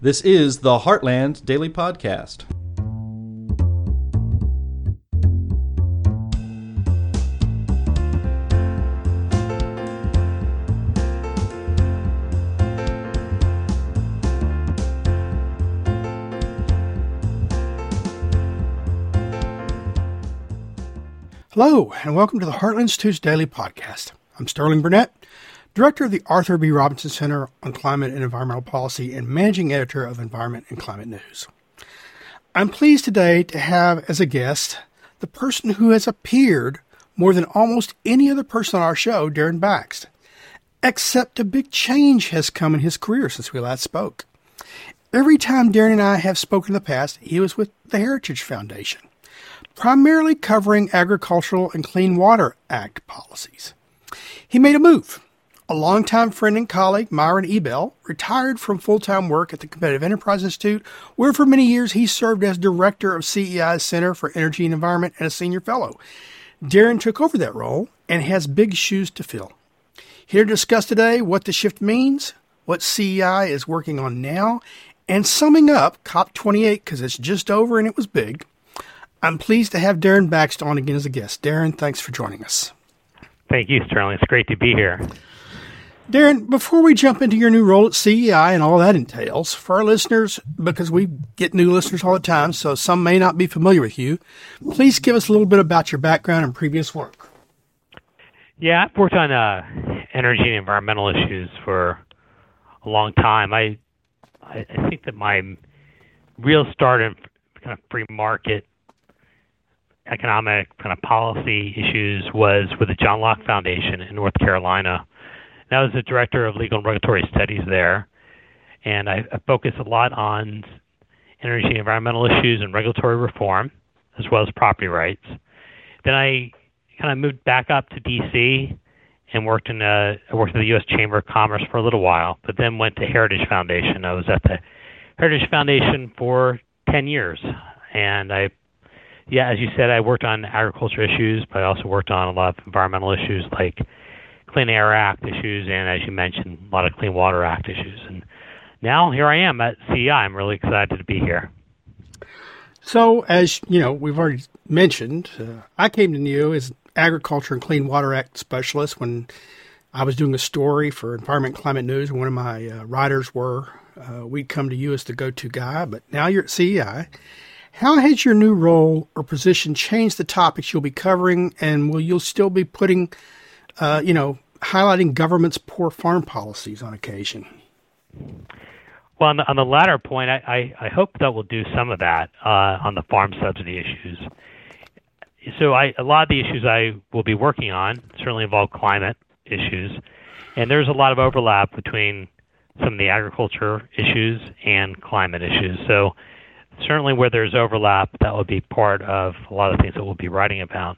This is the Heartland Daily Podcast. Hello, and welcome to the Heartland Institute's Daily Podcast. I'm Sterling Burnett, Director of the Arthur B. Robinson Center on Climate and Environmental Policy and Managing Editor of Environment and Climate News. I'm pleased today to have as a guest the person who has appeared more than almost any other person on our show, Daren Bakst, except a big change has come in his career since we last spoke. Every time Daren and I have spoken in the past, he was with the Heritage Foundation, primarily covering agricultural and Clean Water Act policies. He made a move. A longtime friend and colleague, Myron Ebel, retired from full-time work at the Competitive Enterprise Institute, where for many years he served as director of CEI's Center for Energy and Environment and a senior fellow. Daren took over that role and has big shoes to fill. Here to discuss today what the shift means, what CEI is working on now, and summing up COP28, because it's just over and it was big, I'm pleased to have Daren Bakst on again as a guest. Daren, thanks for joining us. Thank you, Sterling. It's great to be here. Daren, before we jump into your new role at CEI and all that entails, for our listeners, because we get new listeners all the time, so some may not be familiar with you, please give us a little bit about your background and previous work. Yeah, I've worked on energy and environmental issues for a long time. I think that my real start in kind of free market economic kind of policy issues was with the John Locke Foundation in North Carolina. And I was the director of legal and regulatory studies there, and I focused a lot on energy and environmental issues and regulatory reform, as well as property rights. Then I kind of moved back up to D.C. and worked at the U.S. Chamber of Commerce for a little while, but then went to Heritage Foundation. I was at the Heritage Foundation for 10 years, and as you said, I worked on agriculture issues, but I also worked on a lot of environmental issues like Clean Air Act issues, and as you mentioned, a lot of Clean Water Act issues. And now here I am at CEI. I'm really excited to be here. So, as you know, we've already mentioned, I came to NEO as Agriculture and Clean Water Act specialist when I was doing a story for Environment and Climate News. One of my writers were, we'd come to you as the go-to guy, but now you're at CEI. How has your new role or position changed the topics you'll be covering, and will you still be putting, highlighting government's poor farm policies on occasion? Well, on the latter point, I hope that we'll do some of that on the farm subsidy issues. So a lot of the issues I will be working on certainly involve climate issues, and there's a lot of overlap between some of the agriculture issues and climate issues. So certainly where there's overlap, that will be part of a lot of things that we'll be writing about.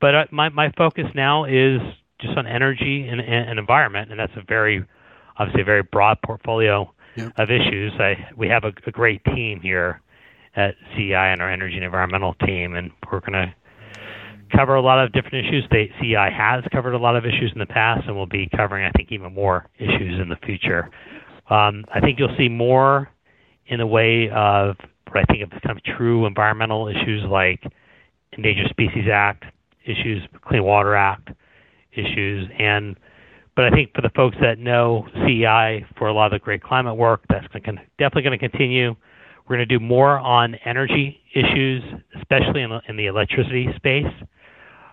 But my focus now is just on energy and environment, and that's a very broad portfolio of issues. We have a great team here at CEI and our energy and environmental team, and we're going to cover a lot of different issues. CEI has covered a lot of issues in the past, and we'll be covering, I think, even more issues in the future. I think you'll see more in the way of what I think of kind of true environmental issues like Endangered Species Act issues, Clean Water Act issues, but I think for the folks that know CEI for a lot of the great climate work, that's definitely going to continue. We're going to do more on energy issues, especially in the electricity space.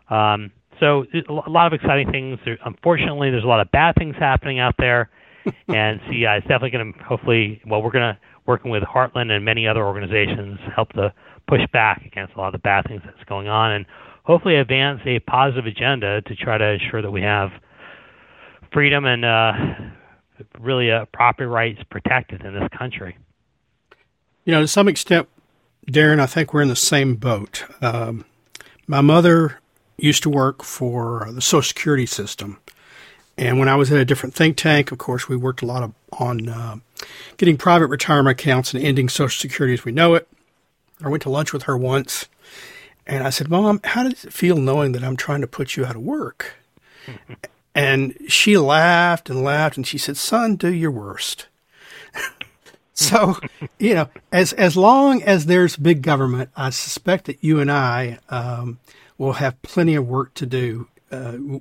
So a lot of exciting things. Unfortunately, there's a lot of bad things happening out there, and CEI is definitely going to working with Heartland and many other organizations, help to push back against a lot of the bad things that's going on and hopefully advance a positive agenda to try to ensure that we have freedom and property rights protected in this country. You know, to some extent, Daren, I think we're in the same boat. My mother used to work for the Social Security system. And when I was at a different think tank, of course, we worked a lot on getting private retirement accounts and ending Social Security as we know it. I went to lunch with her once, and I said, "Mom, how does it feel knowing that I'm trying to put you out of work?" And she laughed and laughed, and she said, "Son, do your worst." So, you know, as long as there's big government, I suspect that you and I will have plenty of work to do,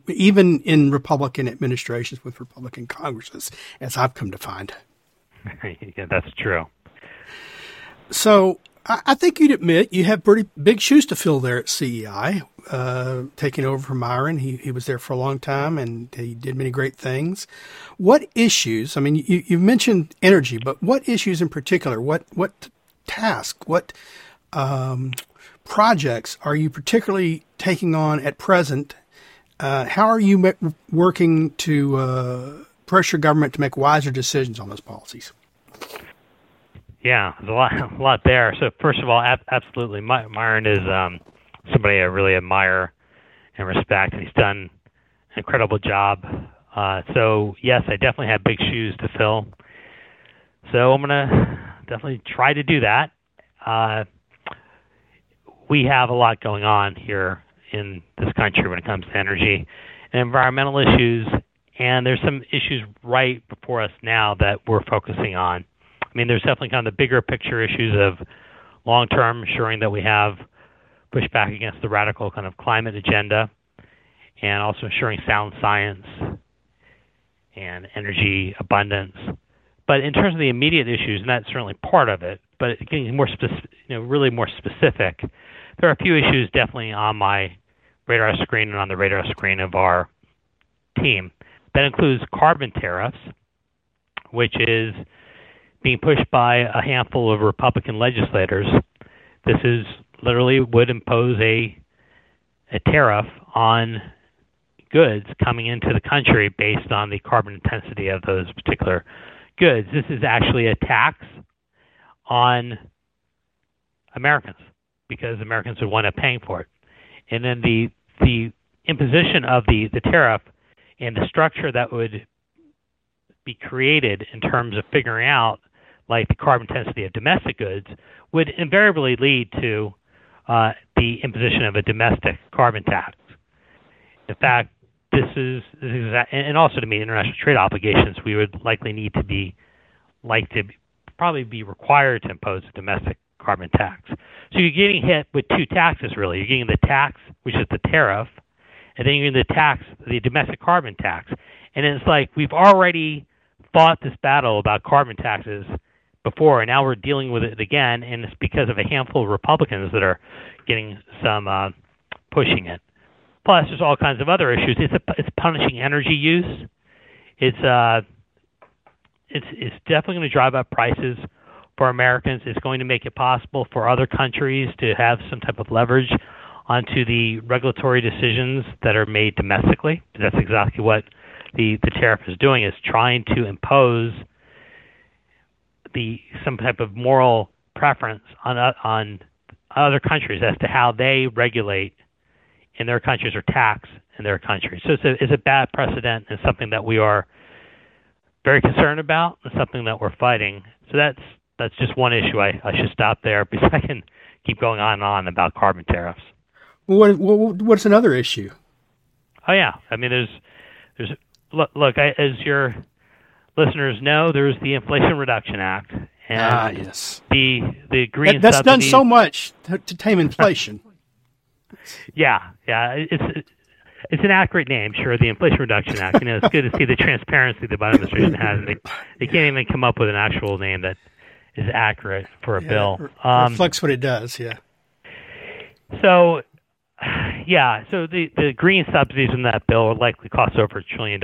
even in Republican administrations with Republican Congresses, as I've come to find. Yeah, that's true. So I think you'd admit you have pretty big shoes to fill there at CEI, taking over from Myron. He was there for a long time, and he did many great things. What issues, I mean, you mentioned energy, but what issues in particular, what task, what projects are you particularly taking on at present? How are you working to pressure government to make wiser decisions on those policies? Yeah, there's a lot there. So first of all, absolutely, Myron is somebody I really admire and respect. He's done an incredible job. So yes, I definitely have big shoes to fill. So I'm gonna definitely try to do that. We have a lot going on here in this country when it comes to energy and environmental issues, and there's some issues right before us now that we're focusing on. I mean, there's definitely kind of the bigger picture issues of long-term ensuring that we have pushback against the radical kind of climate agenda, and also ensuring sound science and energy abundance. But in terms of the immediate issues, and that's certainly part of it, but getting more specific, you know, really more specific, there are a few issues definitely on my radar screen and on the radar screen of our team. That includes carbon tariffs, which is being pushed by a handful of Republican legislators. This is literally would impose a tariff on goods coming into the country based on the carbon intensity of those particular goods. This is actually a tax on Americans because Americans would wind up paying for it. And then the imposition of the tariff and the structure that would be created in terms of figuring out like the carbon intensity of domestic goods would invariably lead to the imposition of a domestic carbon tax. In fact, this is and also to meet international trade obligations, we would likely need to be required to impose a domestic carbon tax. So you're getting hit with two taxes really. You're getting the tax, which is the tariff, and then you're getting the domestic carbon tax. And it's like we've already fought this battle about carbon taxes before, and now we're dealing with it again, and it's because of a handful of Republicans that are getting some pushing it. Plus, there's all kinds of other issues. It's punishing energy use. It's definitely going to drive up prices for Americans. It's going to make it possible for other countries to have some type of leverage onto the regulatory decisions that are made domestically. That's exactly what the tariff is doing, is trying to impose some type of moral preference on other countries as to how they regulate in their countries or tax in their countries. So it's a bad precedent and something that we are very concerned about and something that we're fighting. So that's just one issue. I should stop there because I can keep going on and on about carbon tariffs. What's another issue? Oh, yeah. I mean, there's Look, as your listeners know, there's the Inflation Reduction Act, and yes, the green that's subsidies. Done so much to tame inflation. Yeah, it's an accurate name, sure. The Inflation Reduction Act. You know, it's good to see the transparency the Biden administration has. They can't even come up with an actual name that is accurate for a bill. Reflects what it does. Yeah. So. Yeah, so the green subsidies in that bill will likely cost over $1 trillion.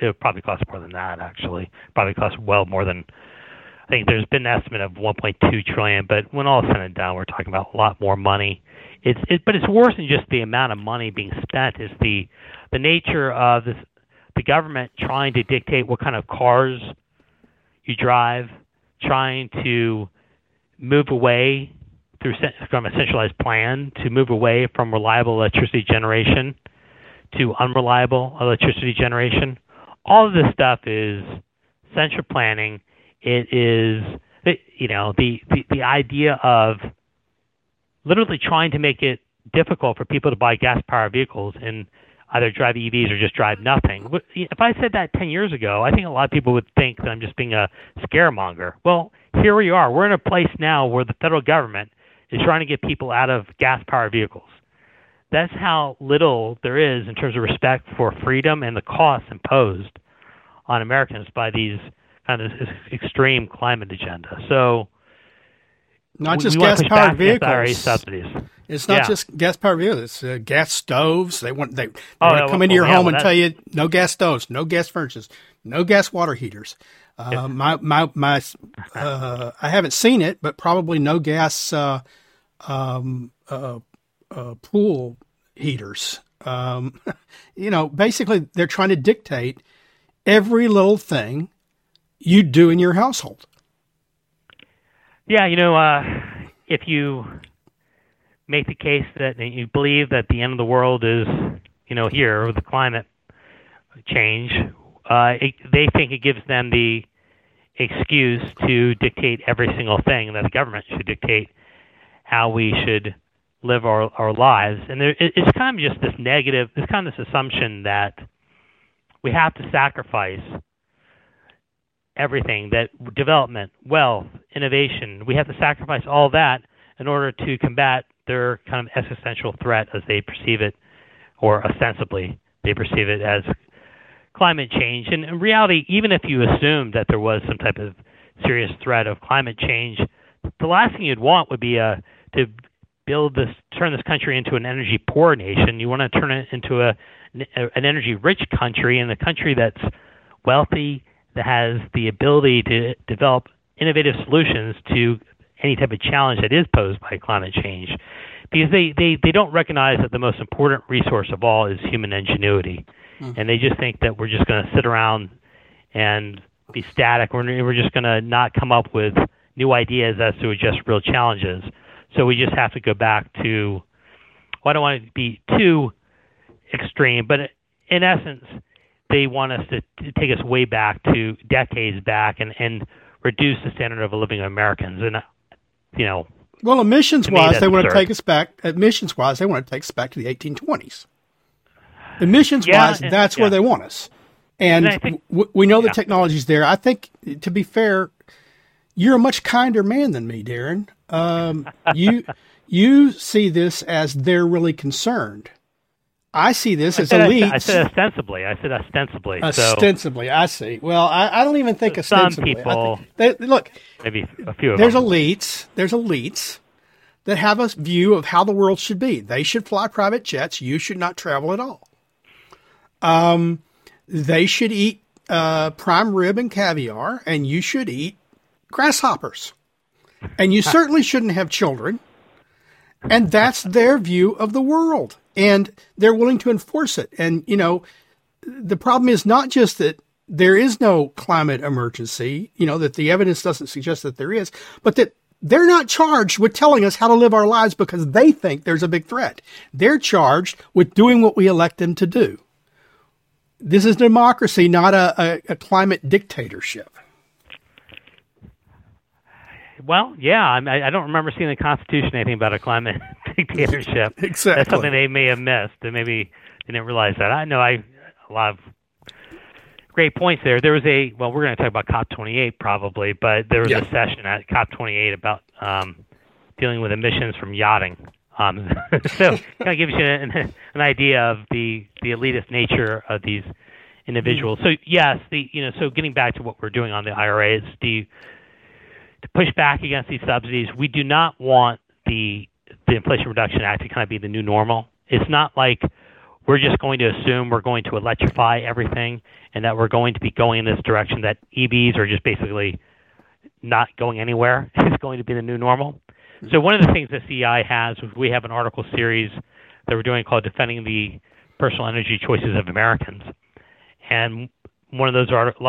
It would probably cost more than that, actually. Probably cost well more than, I think there's been an estimate of $1.2 trillion, but when all is said and done, we're talking about a lot more money. But it's worse than just the amount of money being spent. It's the nature of the government trying to dictate what kind of cars you drive, trying to move away from a centralized plan to move away from reliable electricity generation to unreliable electricity generation. All of this stuff is central planning. The idea of literally trying to make it difficult for people to buy gas-powered vehicles and either drive EVs or just drive nothing. If I said that 10 years ago, I think a lot of people would think that I'm just being a scaremonger. Well, here we are. We're in a place now where the federal government is trying to get people out of gas-powered vehicles. That's how little there is in terms of respect for freedom and the costs imposed on Americans by these kind of extreme climate agenda. So not just gas-powered vehicles. Subsidies. It's not just gas-powered vehicles. It's gas stoves. They want to come into your home and tell you no gas stoves, no gas furnaces, no gas water heaters. I haven't seen it, but probably no gas pool heaters. Basically, they're trying to dictate every little thing you do in your household. Yeah, if you make the case that you believe that the end of the world is, here with the climate change, they think it gives them the excuse to dictate every single thing that the government should dictate how we should live our lives. And it's kind of just this negative, it's kind of this assumption that we have to sacrifice everything, that development, wealth, innovation, we have to sacrifice all that in order to combat their kind of existential threat as they perceive it, or ostensibly they perceive it as climate change. And in reality, even if you assumed that there was some type of serious threat of climate change, the last thing you'd want would be to build this, turn this country into an energy poor nation. You want to turn it into an energy rich country, and a country that's wealthy, that has the ability to develop innovative solutions to any type of challenge that is posed by climate change, because they don't recognize that the most important resource of all is human ingenuity. Mm. And they just think that we're just going to sit around and be static. We're just going to not come up with new ideas as to address real challenges. So we just have to go back to, well, I don't want it to be too extreme, but in essence, they want us to take us way back to decades back and reduce the standard of living of Americans. And, well, emissions-wise, they want to take us back to the 1820s. Emissions-wise, that's where they want us. And I think, we know the technology's there. I think, to be fair, you're a much kinder man than me, Daren. You see this as they're really concerned. I see this as elites. I said ostensibly. Ostensibly, I see. Well, I don't even think ostensibly. Some people. Maybe a few of them. There's elites that have a view of how the world should be. They should fly private jets. You should not travel at all. They should eat prime rib and caviar, and you should eat grasshoppers. And you certainly shouldn't have children. And that's their view of the world. And they're willing to enforce it. And, the problem is not just that there is no climate emergency, that the evidence doesn't suggest that there is, but that they're not charged with telling us how to live our lives because they think there's a big threat. They're charged with doing what we elect them to do. This is democracy, not a climate dictatorship. Well, yeah, I don't remember seeing the Constitution anything about a climate dictatorship. Exactly. That's something they may have missed, and maybe they didn't realize that. I know a lot of great points there. There was we're going to talk about COP28 probably, but there was a session at COP28 about dealing with emissions from yachting. So it kind of gives you an idea of the elitist nature of these individuals. So yes, so getting back to what we're doing on the IRA, it's to push back against these subsidies. We do not want the Inflation Reduction Act to kind of be the new normal. It's not like we're just going to assume we're going to electrify everything and that we're going to be going in this direction, that EVs are just basically not going anywhere. It's going to be the new normal. So one of the things that CEI has is we have an article series that we're doing called Defending the Personal Energy Choices of Americans. And a lot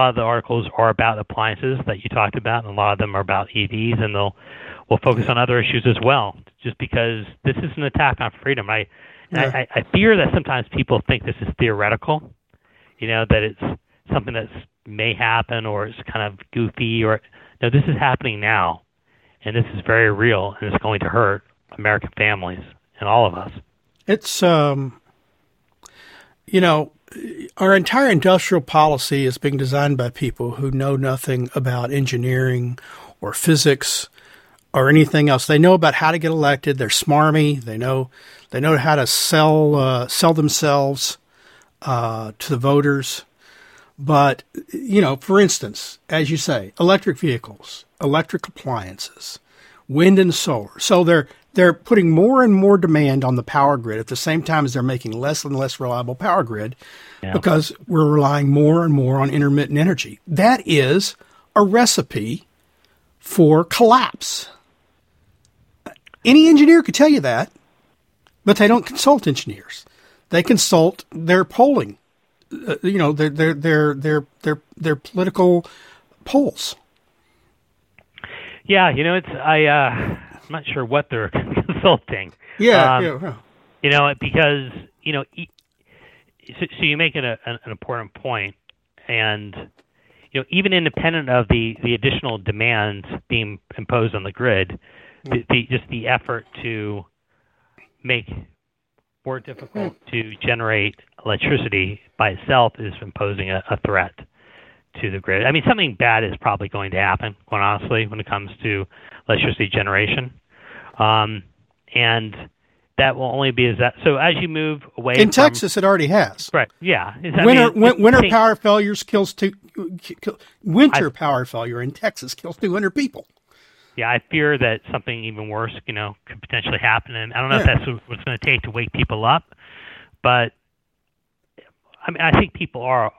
of the articles are about appliances that you talked about, and a lot of them are about EVs, and we'll focus on other issues as well, just because this is an attack on freedom. I fear that sometimes people think this is theoretical, that it's something that may happen or it's kind of goofy. No, this is happening now, and this is very real, and it's going to hurt American families and all of us. It's, our entire industrial policy is being designed by people who know nothing about engineering or physics or anything else. They know about how to get elected. They're smarmy. They know how to sell themselves to the voters. But, for instance, as you say, electric vehicles, electric appliances, wind and solar. So they're putting more and more demand on the power grid at the same time as they're making less and less reliable power grid because we're relying more and more on intermittent energy. That is a recipe for collapse. Any engineer could tell you that, but they don't consult engineers. They consult their polling, their political polls. Yeah, I'm not sure what they're consulting. So you make an important point, and even independent of the additional demands being imposed on the grid, the effort to make more difficult to generate electricity by itself is imposing a threat to the grid. I mean, something bad is probably going to happen, quite honestly, when it comes to electricity generation. And that will only be as that. So as you move away in Texas, it already has. Right. Yeah. Winter power failure in Texas kills 200 people. Yeah, I fear that something even worse, could potentially happen. And I don't know if that's what it's going to take to wake people up, but I mean, I think people are,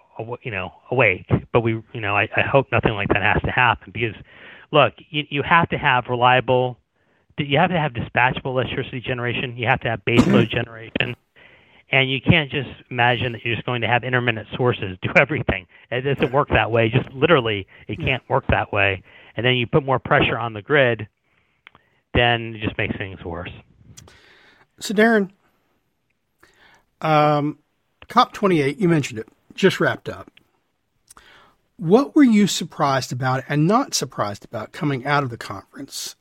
awake. But we, I hope nothing like that has to happen because, look, you have to have reliable, you have to have dispatchable electricity generation. You have to have baseload generation, and you can't just imagine that you're just going to have intermittent sources do everything. It doesn't work that way. Just literally, it can't work that way. And then you put more pressure on the grid, then it just makes things worse. So, Daren, COP28, you mentioned it, just wrapped up. What were you surprised about and not surprised about coming out of the conference?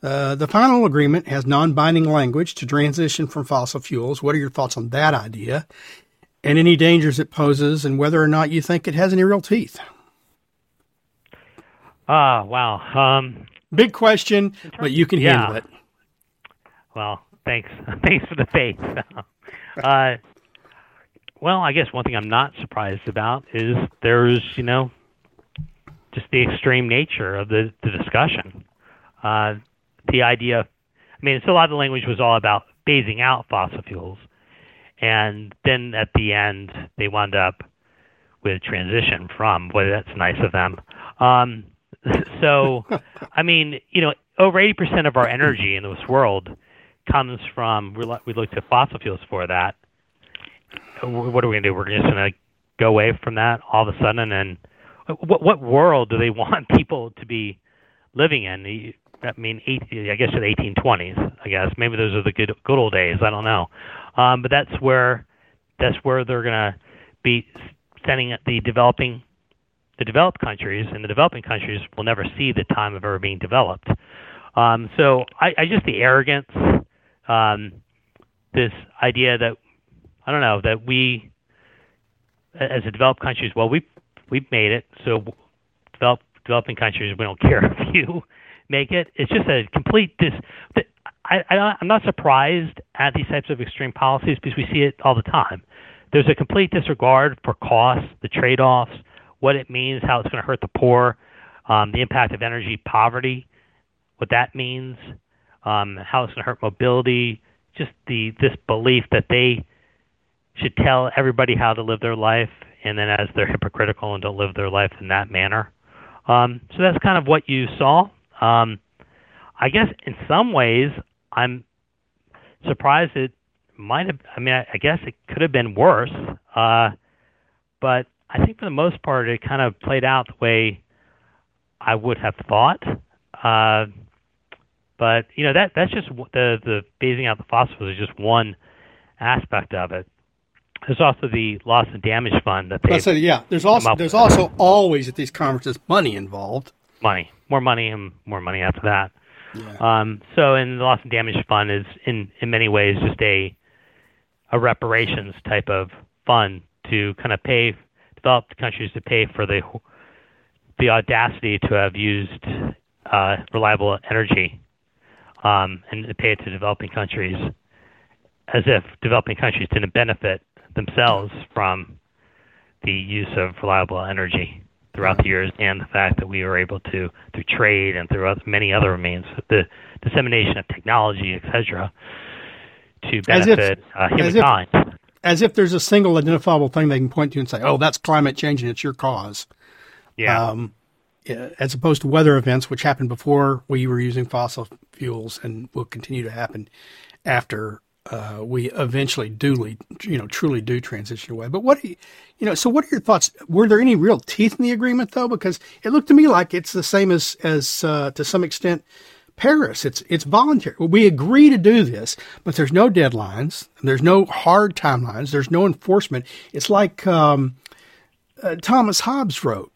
The final agreement has non-binding language to transition from fossil fuels. What are your thoughts on that idea and any dangers it poses and whether or not you think it has any real teeth? Wow. Big question, but you can handle it. Well, thanks. Thanks for the faith. Well, I guess one thing I'm not surprised about is there's, just the extreme nature of the discussion. The idea, it's a lot of the language was all about phasing out fossil fuels. And then at the end, they wound up with transition from. Boy, that's nice of them. Over 80% of our energy in this world comes from, we look to fossil fuels for that. What are we going to do? We're just going to go away from that all of a sudden? And what world do they want people to be living in? I mean, I guess in the 1820s, I guess. Maybe those are the good old days. I don't know. But that's where they're going to be sending the developed countries, and the developing countries will never see the time of ever being developed. So I just the arrogance, this idea that, I don't know, that we, as a developed countries, well, we've made it, so developing countries, we don't care if you make it. It's just a complete I'm not surprised at these types of extreme policies because we see it all the time. There's a complete disregard for costs, the trade-offs, what it means, how it's going to hurt the poor, the impact of energy poverty, what that means, how it's going to hurt mobility, just this belief that they should tell everybody how to live their life, and then as they're hypocritical and don't live their life in that manner. So that's kind of what you saw. I guess in some ways I'm surprised it might have, I guess it could have been worse. But I think for the most part, it kind of played out the way I would have thought. But that's just the phasing out the fossil fuels is just one aspect of it. There's also the loss and damage fund that they. There's also always at these conferences money involved. More money after that. Yeah. So, and the loss and damage fund is in many ways just a reparations type of fund to kind of pay developed countries to pay for the audacity to have used reliable energy and pay it to developing countries, as if developing countries didn't benefit themselves from the use of reliable energy throughout the years, and the fact that we were able to, through trade and through many other means, the dissemination of technology, et cetera, to benefit humankind. As if there's a single identifiable thing they can point to and say, oh, that's climate change and it's your cause. Yeah. As opposed to weather events, which happened before we were using fossil fuels and will continue to happen after we eventually truly do transition away. But what are your thoughts? Were there any real teeth in the agreement, though? Because it looked to me like it's the same as to some extent, Paris. It's voluntary. We agree to do this, but there's no deadlines. There's no hard timelines. There's no enforcement. It's like Thomas Hobbes wrote,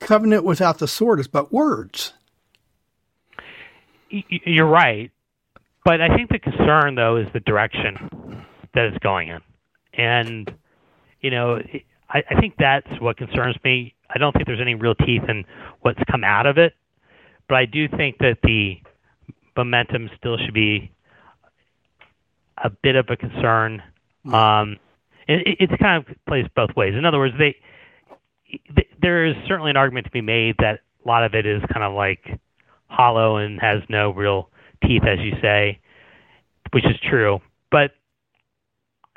covenant without the sword is but words. You're right. But I think the concern, though, is the direction that it's going in. And, I think that's what concerns me. I don't think there's any real teeth in what's come out of it. But I do think that the momentum still should be a bit of a concern. It kind of plays both ways. In other words, there is certainly an argument to be made that a lot of it is kind of like hollow and has no real teeth, as you say, which is true. But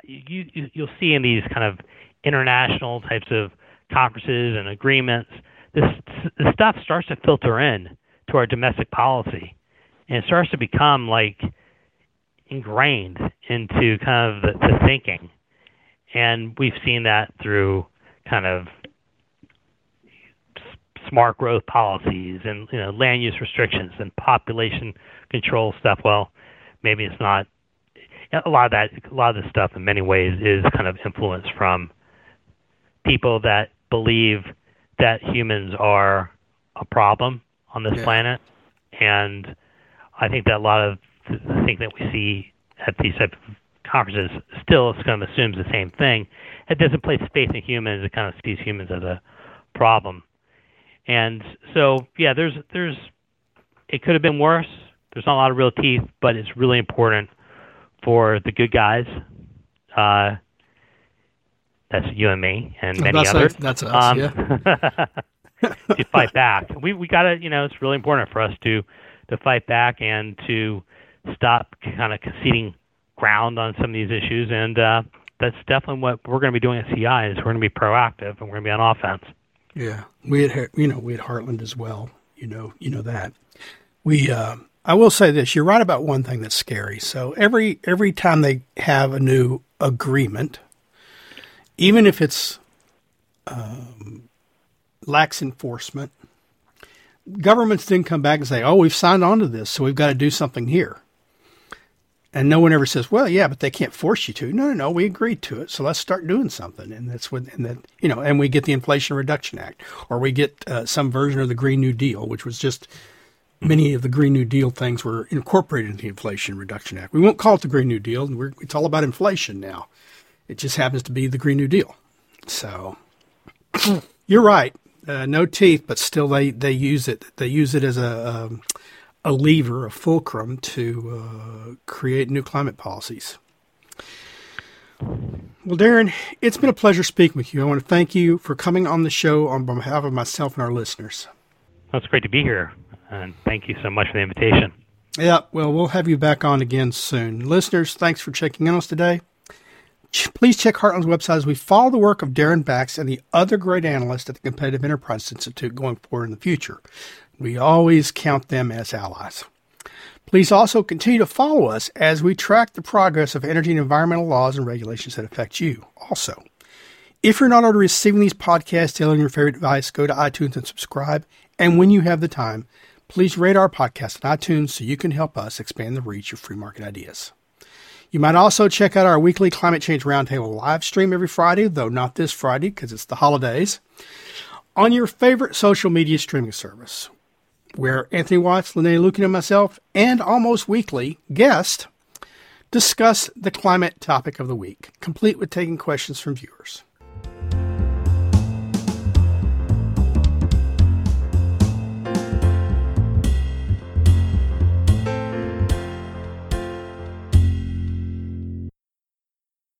you'll see in these kind of international types of conferences and agreements, this stuff starts to filter in to our domestic policy, and it starts to become like ingrained into kind of the thinking. And we've seen that through kind of smart growth policies and land use restrictions and population control stuff. Well, maybe it's not. A lot of this stuff in many ways is kind of influenced from people that believe that humans are a problem on this planet. And I think that a lot of the thing that we see at these type of conferences still kind of assumes the same thing. It doesn't place faith in humans. It kind of sees humans as a problem. And so, there's it could have been worse. There's not a lot of real teeth, but it's really important for the good guys. That's you and me and many others. That's us, to fight back. We got to, it's really important for us to fight back and to stop kind of conceding ground on some of these issues. And that's definitely what we're going to be doing at CI is we're going to be proactive and we're going to be on offense. Yeah, we had Heartland as well. You know that. I will say this: you're right about one thing that's scary. So every time they have a new agreement, even if it's lax enforcement, governments then come back and say, "Oh, we've signed on to this, so we've got to do something here." And no one ever says, "Well, yeah, but they can't force you to." No, we agreed to it, so let's start doing something. And that's when, and we get the Inflation Reduction Act, or we get some version of the Green New Deal, which was just many of the Green New Deal things were incorporated into the Inflation Reduction Act. We won't call it the Green New Deal, and it's all about inflation now. It just happens to be the Green New Deal. So you're right, no teeth, but still they use it. They use it as a lever, a fulcrum to create new climate policies. Well, Daren, it's been a pleasure speaking with you. I want to thank you for coming on the show on behalf of myself and our listeners. Well, it's great to be here, and thank you so much for the invitation. Yeah, well, we'll have you back on again soon. Listeners, thanks for checking in on us today. Please check Heartland's website as we follow the work of Daren Bakst and the other great analysts at the Competitive Enterprise Institute going forward in the future. We always count them as allies. Please also continue to follow us as we track the progress of energy and environmental laws and regulations that affect you also. If you're not already receiving these podcasts daily on your favorite device, go to iTunes and subscribe. And when you have the time, please rate our podcast on iTunes so you can help us expand the reach of free market ideas. You might also check out our weekly Climate Change Roundtable live stream every Friday, though not this Friday because it's the holidays, on your favorite social media streaming service, where Anthony Watts, Linnea Lukin, and myself, and almost weekly guest, discuss the climate topic of the week, complete with taking questions from viewers.